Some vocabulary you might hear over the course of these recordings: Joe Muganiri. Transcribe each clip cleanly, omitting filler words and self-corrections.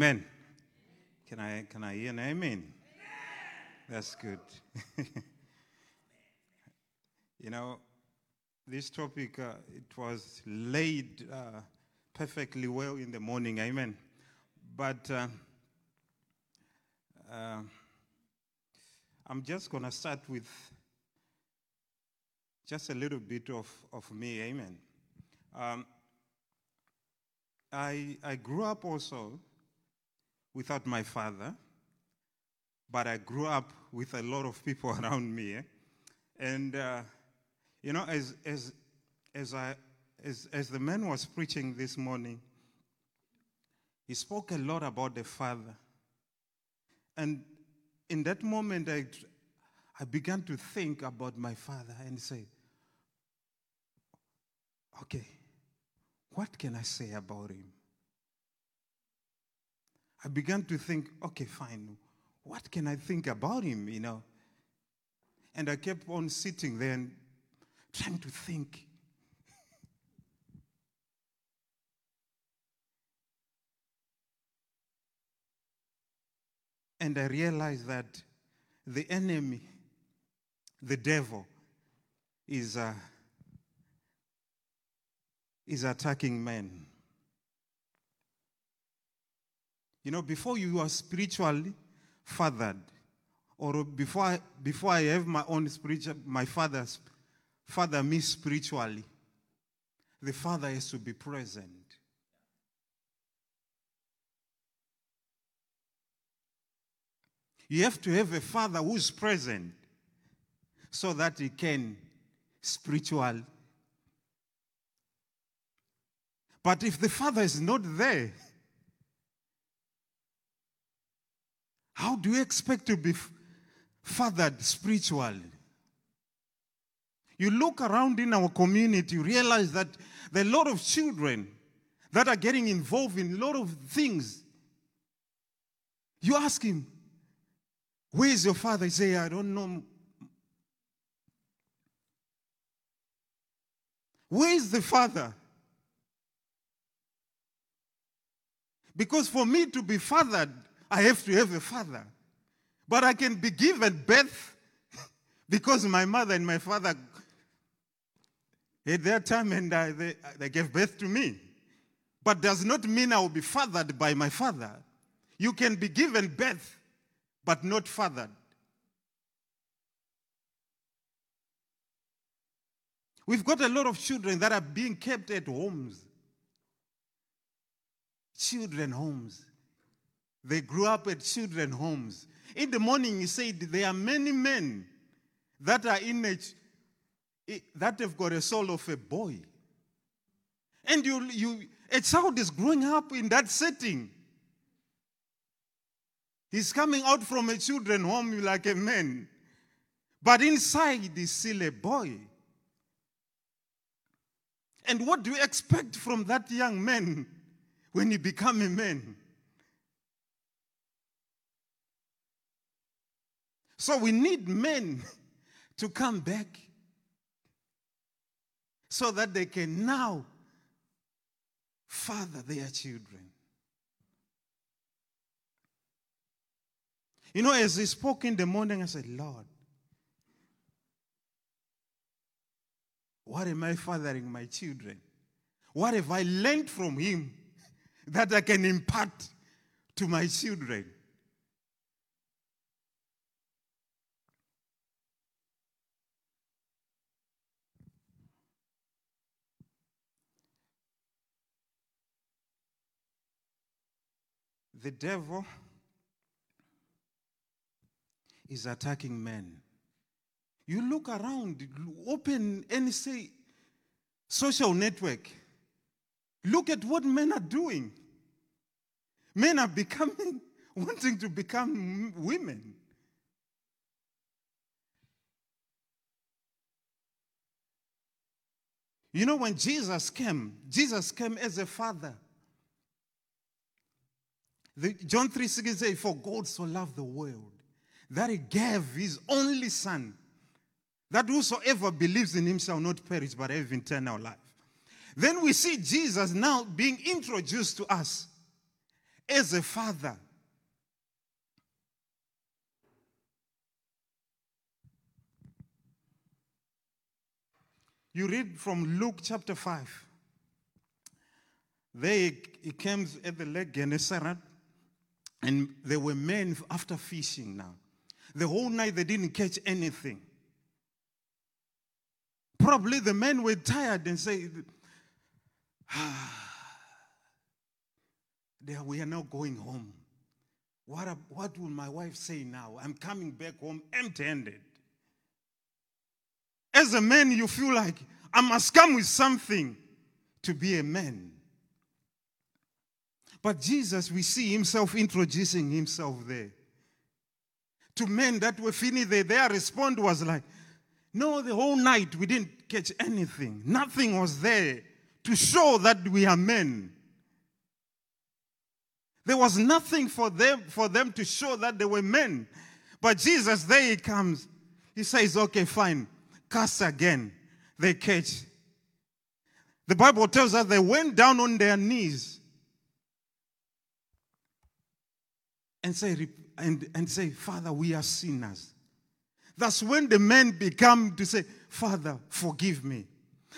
Amen. Can I hear an amen? Amen. That's good. You know, this topic, it was laid perfectly well in the morning, amen. But I'm just going to start with just a little bit of me, amen. I grew up also without my father, but I grew up with a lot of people around me, and you know, as the man was preaching this morning, he spoke a lot about the Father, and in that moment, I began to think about my father and say, okay, what can I say about him? I began to think, okay, fine, what can I think about him, you know? And I kept on sitting there and trying to think. And I realized that the enemy, the devil, is attacking men. You know, before you are spiritually fathered, or before I have my own spiritual, my father's father me spiritually, the father has to be present. You have to have a father who's present so that he can spiritually. But if the father is not there, how do you expect to be fathered spiritually? You look around in our community, you realize that there are a lot of children that are getting involved in a lot of things. You ask him, where is your father? He says, I don't know. Where is the father? Because for me to be fathered, I have to have a father. But I can be given birth because my mother and my father at their time and they gave birth to me. But does not mean I will be fathered by my father. You can be given birth but not fathered. We've got a lot of children that are being kept at homes. Children homes. They grew up at children homes. In the morning, he said, there are many men that are that have got a soul of a boy. And a child is growing up in that setting. He's coming out from a children home like a man. But inside, he's still a boy. And what do you expect from that young man when he becomes a man? So we need men to come back so that they can now father their children. You know, as he spoke in the morning, I said, Lord, what am I fathering my children? What have I learned from him that I can impart to my children? The devil is attacking men. You look around, open any social network. Look at what men are doing. Men are wanting to become women. You know, when Jesus came as a father. John 3:16 says, for God so loved the world that he gave his only son, that whosoever believes in him shall not perish but have eternal life. Then we see Jesus now being introduced to us as a father. You read from Luke chapter 5. There he came at the lake Gennesaret, and there were men after fishing now. The whole night they didn't catch anything. Probably the men were tired and said, we are now going home. What will my wife say now? I'm coming back home empty-handed. As a man, you feel like, I must come with something to be a man. But Jesus, we see himself introducing himself there. To men that were finished there, their response was like, no, the whole night we didn't catch anything. Nothing was there to show that we are men. There was nothing for them to show that they were men. But Jesus, there he comes. He says, okay, fine. Cast again. They catch. The Bible tells us they went down on their knees and say, Father, we are sinners. That's when the men become to say, Father, forgive me.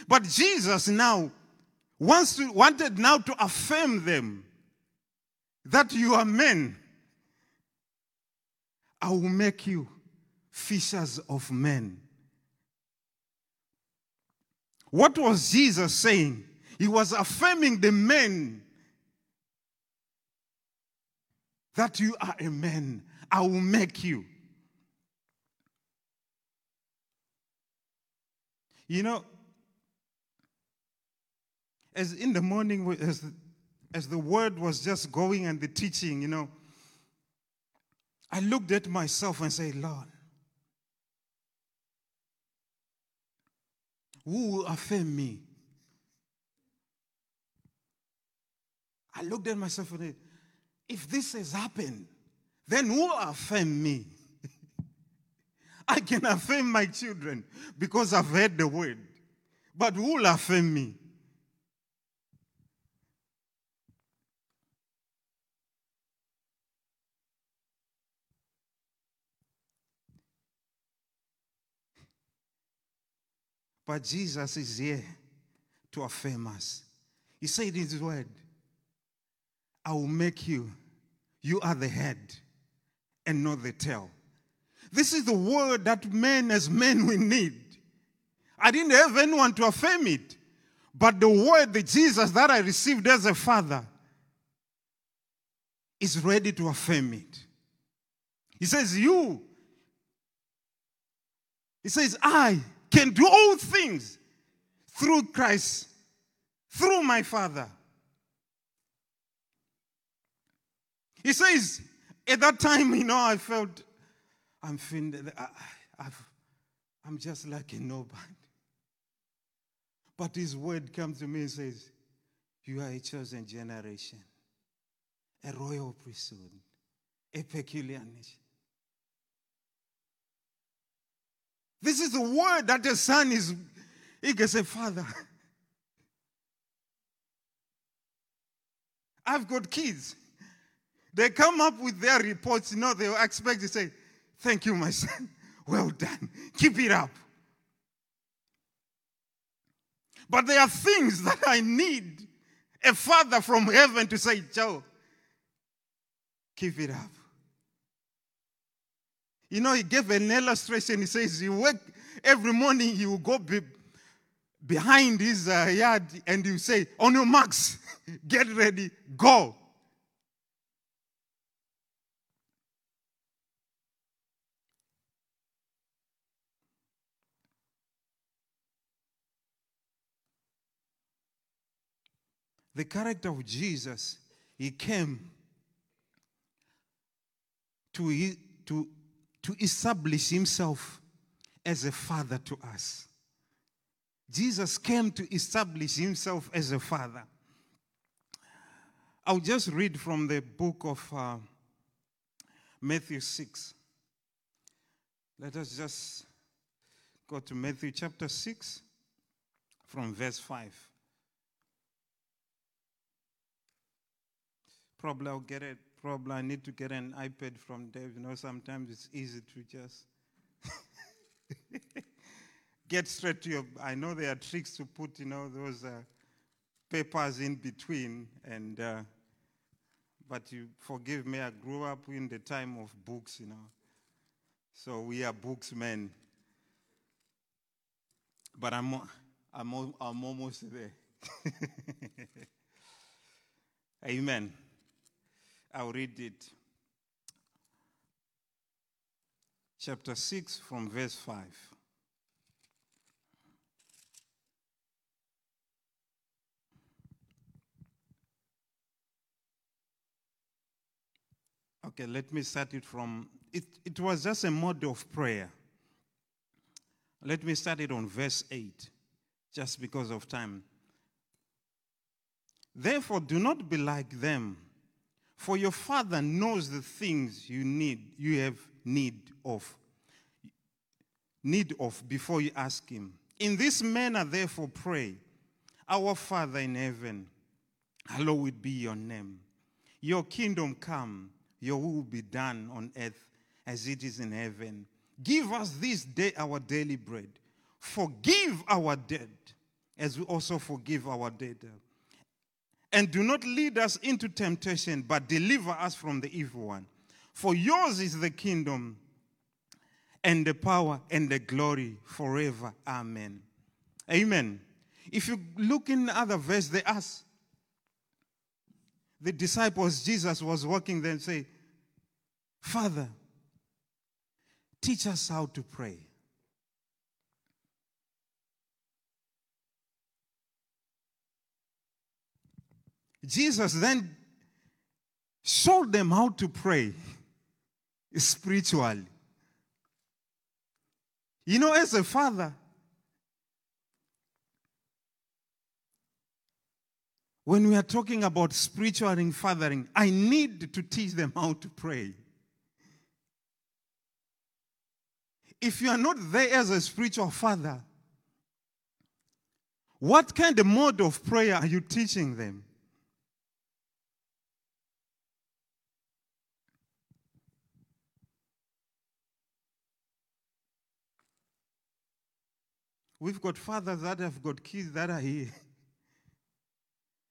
But Jesus now wanted now to affirm them that you are men. I will make you fishers of men. What was Jesus saying? He was affirming the men that you are a man. I will make you. You know, as in the morning, as the word was just going and the teaching, you know, I looked at myself and said, Lord, who will affirm me? I looked at myself and said, if this has happened, then who will affirm me? I can affirm my children because I've heard the word. But who will affirm me? But Jesus is here to affirm us. He said in his word, I will make you. You are the head and not the tail. This is the word that men as men we need. I didn't have anyone to affirm it. But the word, the Jesus that I received as a father is ready to affirm it. He says, you. He says, I can do all things through Christ, through my Father. He says, at that time, you know, I felt, I'm just like a nobody. But his word comes to me and says, you are a chosen generation, a royal priesthood, a peculiar nation. This is the word that the son is, he can say, Father, I've got kids. They come up with their reports, you know, they expect to say, thank you, my son. Well done. Keep it up. But there are things that I need a father from heaven to say, Joe, keep it up. You know, he gave an illustration. He says, you work every morning, you go behind his yard and you say, on your marks, get ready, go. The character of Jesus, he came to establish himself as a father to us. Jesus came to establish himself as a father. I'll just read from the book of Matthew 6. Let us just go to Matthew chapter 6 from verse 5. Probably I'll get it. Probably I need to get an iPad from Dave. You know, sometimes it's easy to just get straight to your. I know there are tricks to put, you know, those papers in between. And but you forgive me. I grew up in the time of books, you know. So we are books men. But I'm almost there. Amen. I'll read it. Chapter 6 from verse 5. Okay, let me start it from, it was just a mode of prayer. Let me start it on verse 8, just because of time. Therefore, do not be like them, for your Father knows the things you have need of before you ask him. In this manner, therefore, pray. Our Father in heaven, hallowed be your name. Your kingdom come, your will be done on earth as it is in heaven. Give us this day our daily bread. Forgive our debt, as we also forgive our debtor. And do not lead us into temptation, but deliver us from the evil one. For yours is the kingdom and the power and the glory forever. Amen. Amen. If you look in the other verse, they ask the disciples, Jesus was walking there and say, Father, teach us how to pray. Jesus then showed them how to pray spiritually. You know, as a father, when we are talking about spiritual fathering, I need to teach them how to pray. If you are not there as a spiritual father, what kind of mode of prayer are you teaching them? We've got fathers that have got kids that are here.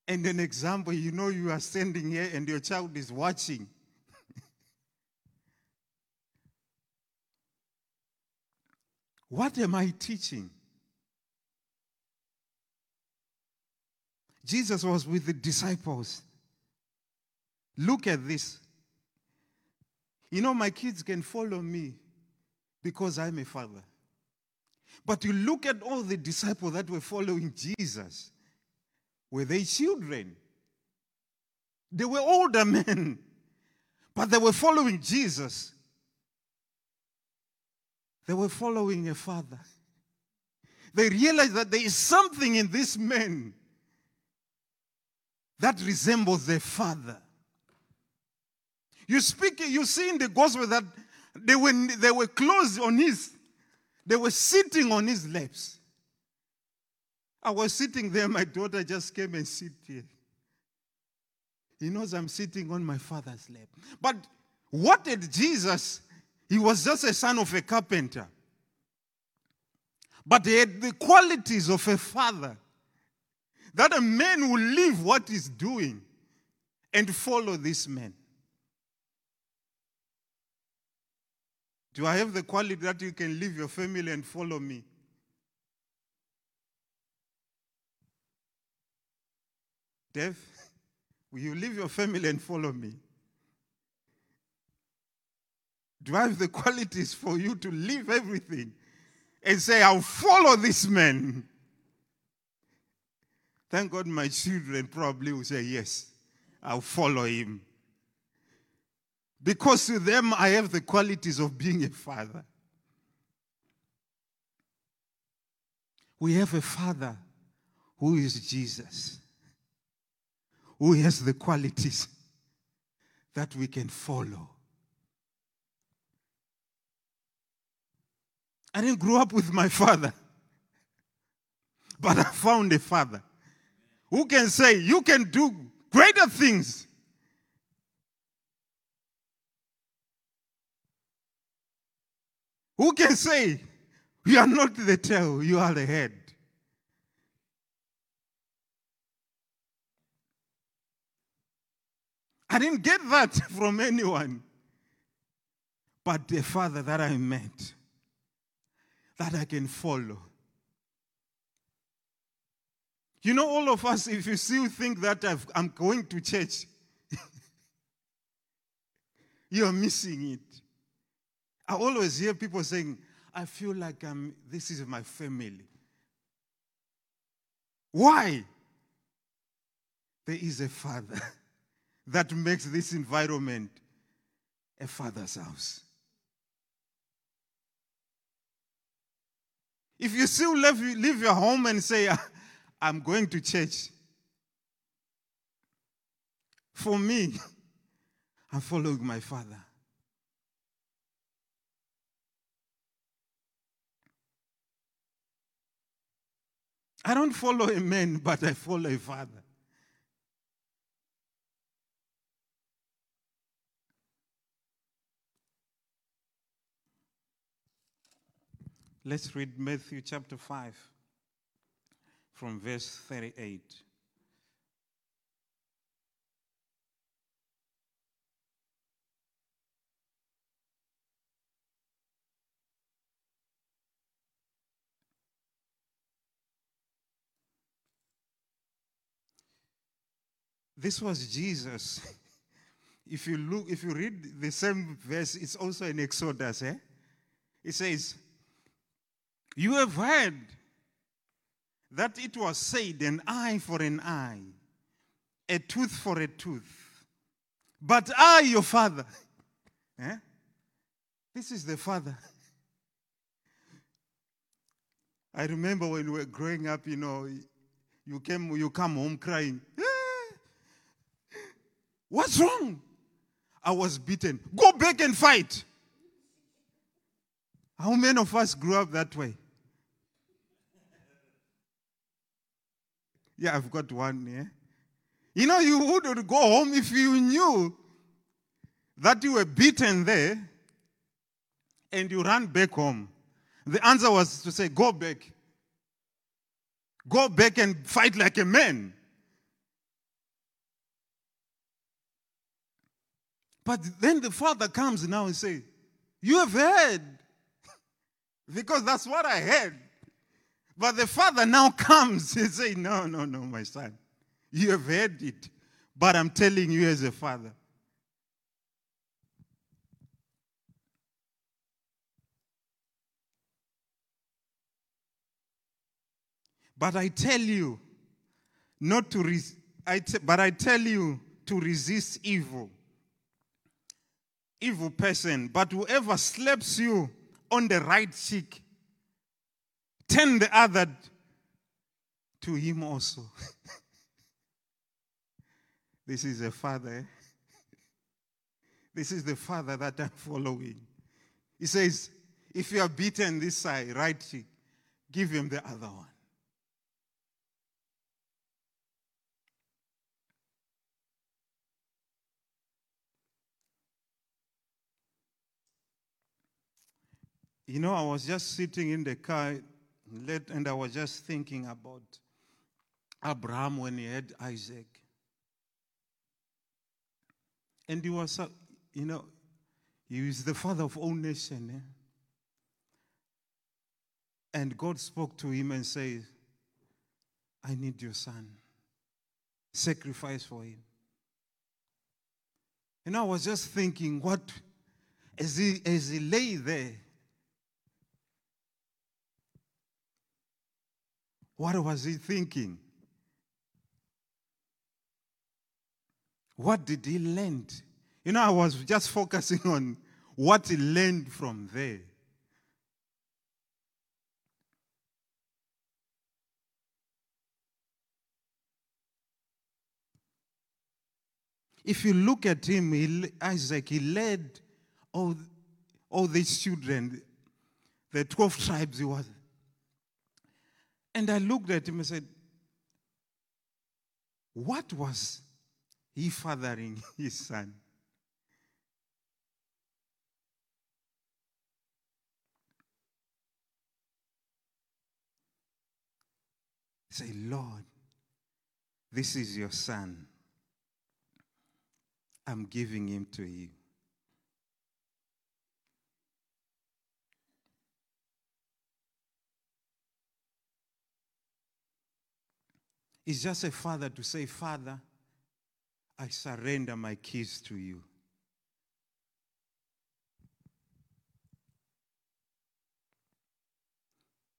And an example, you know, you are standing here and your child is watching. What am I teaching? Jesus was with the disciples. Look at this. You know, my kids can follow me because I'm a father. But you look at all the disciples that were following Jesus. Were they children? They were older men, but they were following Jesus. They were following a father. They realized that there is something in this man that resembles their father. You see in the gospel that they were close on his. They were sitting on his laps. I was sitting there. My daughter just came and sit here. He knows I'm sitting on my father's lap. But what did Jesus? He was just a son of a carpenter. But he had the qualities of a father. That a man will leave what he's doing and follow this man. Do I have the quality that you can leave your family and follow me? Dave, will you leave your family and follow me? Do I have the qualities for you to leave everything and say, I'll follow this man? Thank God my children probably will say, yes, I'll follow him. Because to them, I have the qualities of being a father. We have a father who is Jesus, who has the qualities that we can follow. I didn't grow up with my father, but I found a father who can say, you can do greater things Who can say, you are not the tail, you are the head? I didn't get that from anyone. But the Father that I met, that I can follow. You know, all of us, if you still think that I'm going to church, you're missing it. I always hear people saying, I feel like this is my family. Why? There is a Father that makes this environment a Father's house. If you still leave your home and say, I'm going to church, for me, I'm following my Father. I don't follow a man, but I follow a Father. Let's read Matthew chapter 5 from verse 38. This was Jesus. If you read the same verse, it's also in Exodus. It says, you have heard that it was said, an eye for an eye, a tooth for a tooth. But I, your Father, this is the Father. I remember when we were growing up, you know, you come home crying. What's wrong? I was beaten. Go back and fight. How many of us grew up that way? Yeah, I've got one, You know, you wouldn't go home if you knew that you were beaten there and you ran back home. The answer was to say, go back. Go back and fight like a man. But then the Father comes now and says, you have heard. Because that's what I heard. But the Father now comes and says, no, my son. You have heard it. But I'm telling you as a Father. But I tell you not to resist evil. Evil person. But whoever slaps you on the right cheek, turn the other to him also. This is a Father. This is the Father that I'm following. He says, if you are beaten this side, right cheek, give him the other one. You know, I was just sitting in the car late, and I was just thinking about Abraham when he had Isaac. And he was, he is the father of all nations. And God spoke to him and said, I need your son. Sacrifice for him. And I was just thinking, as he lay there, what was he thinking? What did he learn? You know, I was just focusing on what he learned from there. If you look at him, Isaac, he led all these children, the 12 tribes he was. And I looked at him and said, what was he fathering his son? Say, Lord, this is your son. I'm giving him to you. It's just a father to say, Father, I surrender my kids to you.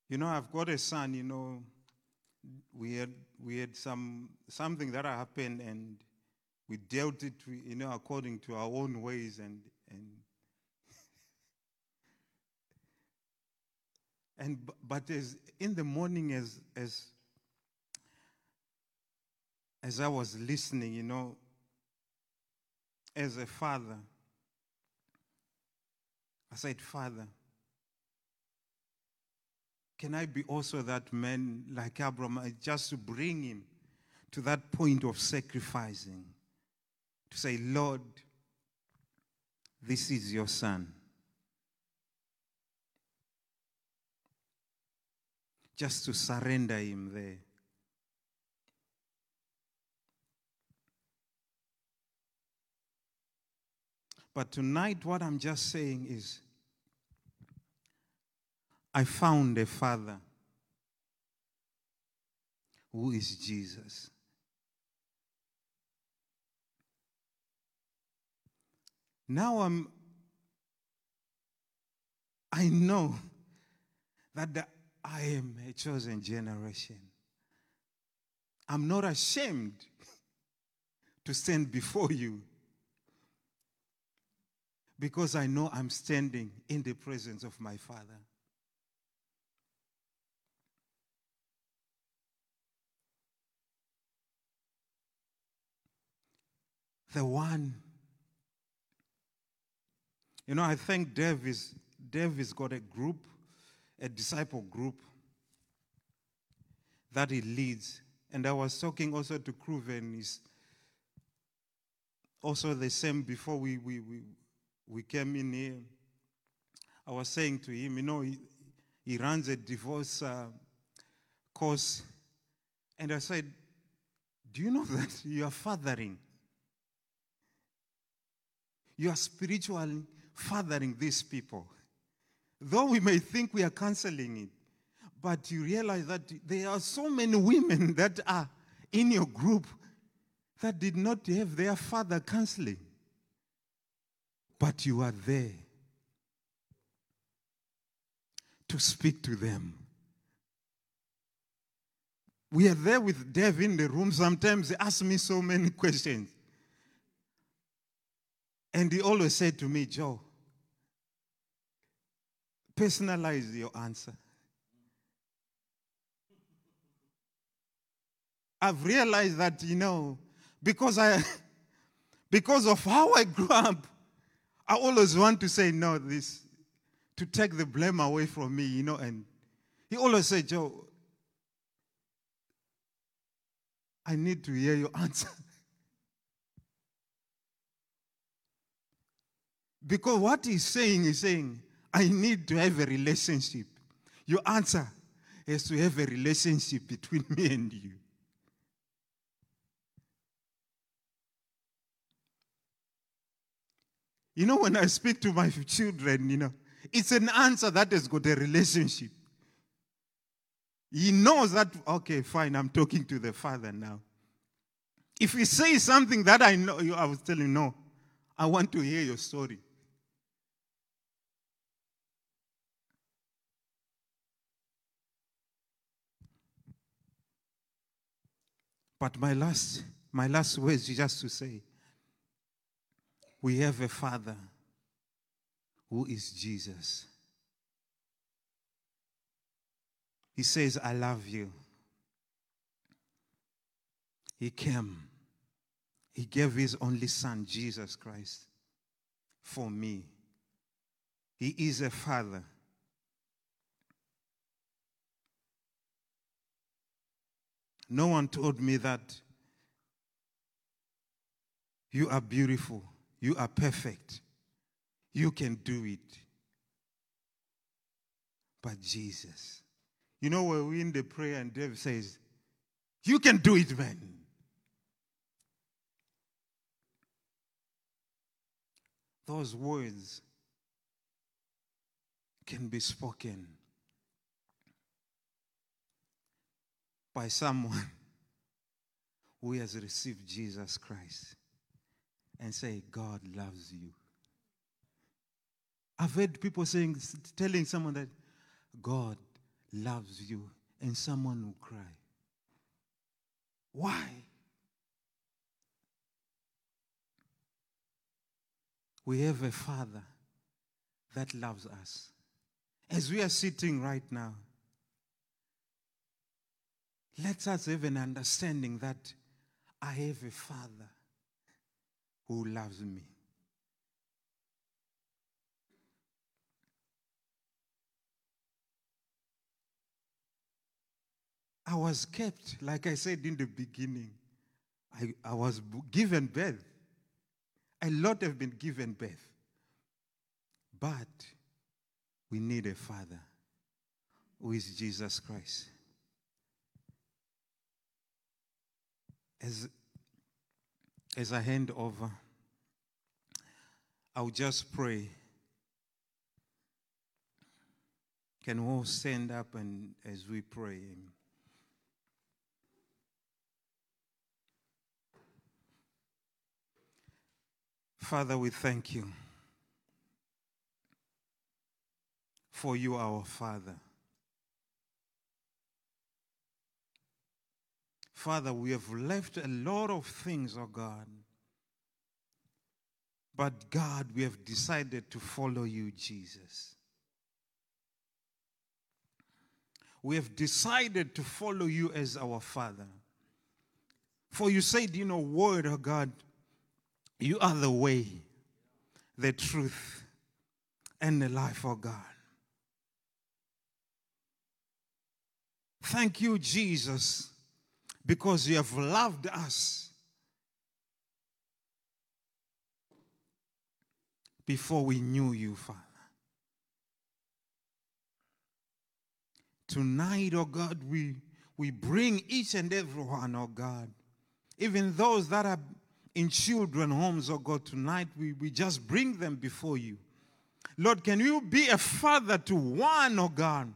You know, I've got a son, you know, we had something that happened and we dealt it, you know, according to our own ways but as in the morning as I was listening, you know, as a father, I said, Father, can I be also that man like Abraham, just to bring him to that point of sacrificing? To say, Lord, this is your son. Just to surrender him there. But tonight, what I'm just saying is, I found a father who is Jesus. Now I know that I am a chosen generation. I'm not ashamed to stand before you because I know I'm standing in the presence of my Father. The one. You know, I think Dave has got a group, a disciple group that he leads. And I was talking also to Cruven, is also the same before we came in here. I was saying to him, you know, he runs a divorce course. And I said, do you know that you are fathering? You are spiritually fathering these people. Though we may think we are canceling it, but you realize that there are so many women that are in your group that did not have their father canceling. But you are there to speak to them. We are there with Dev in the room. Sometimes they ask me so many questions. And he always said to me, Joe, personalize your answer. I've realized that, you know, because of how I grew up, I always want to say no, this, to take the blame away from me, you know. And he always said, Joe, I need to hear your answer. Because what he's saying, I need to have a relationship. Your answer is to have a relationship between me and you. You know, when I speak to my children, you know, it's an answer that has got a relationship. He knows that, okay, fine, I'm talking to the Father now. If he says something that I know, I will tell him, no, I want to hear your story. But my last words is just to say, we have a Father who is Jesus. He says, I love you. He came. He gave his only son, Jesus Christ, for me. He is a Father. No one told me that you are beautiful, you are perfect, you can do it. But Jesus. You know, when we're in the prayer and Dave says, You can do it, man. Those words can be spoken by someone who has received Jesus Christ and say, God loves you. I've heard people saying, telling someone that God loves you, and someone will cry. Why? We have a Father that loves us. As we are sitting right now, let us have an understanding that I have a Father who loves me. I was kept, like I said in the beginning, I was given birth. A lot have been given birth. But we need a Father who is Jesus Christ. As I hand over, I'll just pray. Can we all stand up and as we pray? Father, we thank you for you, our Father. Father, we have left a lot of things, oh God. But God, we have decided to follow you, Jesus. We have decided to follow you as our Father. For you said in your word, oh God, you are the way, the truth, and the life, oh God. Thank you, Jesus, because you have loved us before we knew you, Father. Tonight, oh God, we bring each and every one, oh God, even those that are in children homes, oh God, tonight we just bring them before you. Lord, can you be a Father to one, oh God?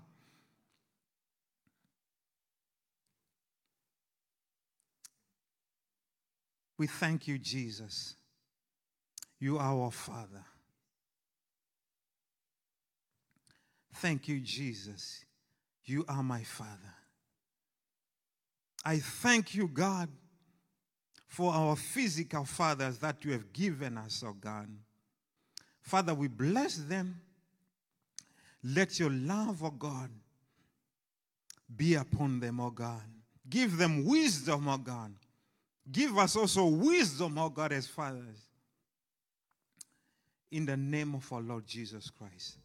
We thank you, Jesus. You are our Father. Thank you, Jesus. You are my Father. I thank you, God, for our physical fathers that you have given us, oh God. Father, we bless them. Let your love, oh God, be upon them, oh God. Give them wisdom, oh God. Give us also wisdom, oh God, as fathers. In the name of our Lord Jesus Christ,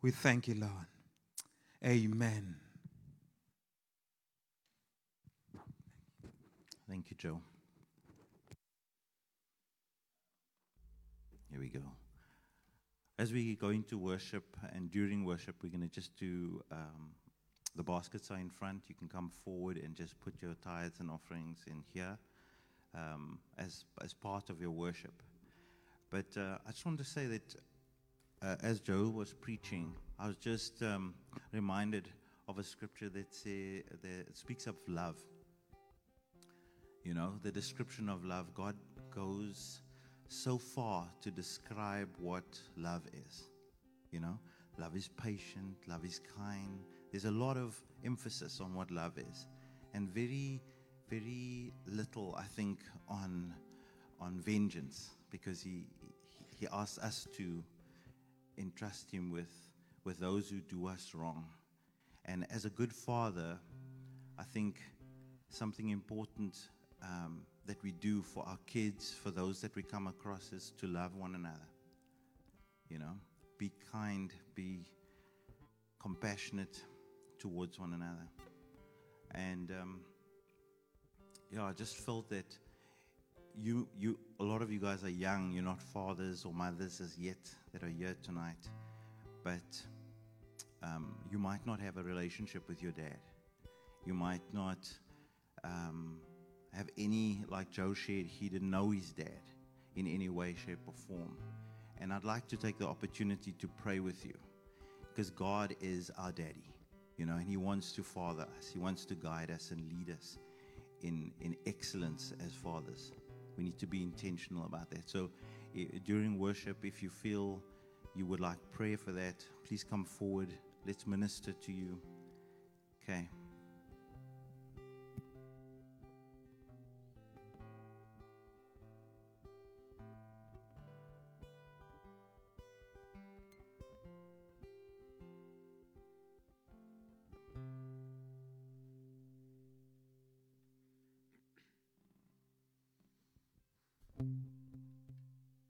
we thank you, Lord. Amen. Thank you, Joe. Here we go. As we go into worship, and during worship, we're going to just do the baskets are in front. You can come forward and just put your tithes and offerings in here as part of your worship. But I just want to say that as Joe was preaching, I was just reminded of a scripture that speaks of love. You know, the description of love. God goes so far to describe what love is. You know, love is patient, love is kind. There's a lot of emphasis on what love is, and very, very little, I think, on vengeance, because he asks us to entrust him with those who do us wrong. And as a good father, I think something important that we do for our kids, for those that we come across, is to love one another. You know, be kind, be compassionate towards one another. And I just felt that you a lot of you guys are young. You're not fathers or mothers as yet that are here tonight, but you might not have a relationship with your dad. You might not have any, like Joe shared, he didn't know his dad in any way, shape, or form. And I'd like to take the opportunity to pray with you, because God is our daddy, and he wants to father us. He wants to guide us and lead us in excellence as fathers. We need to be intentional about that. So during worship, if you feel you would like prayer for that, please come forward. Let's minister to you. Okay.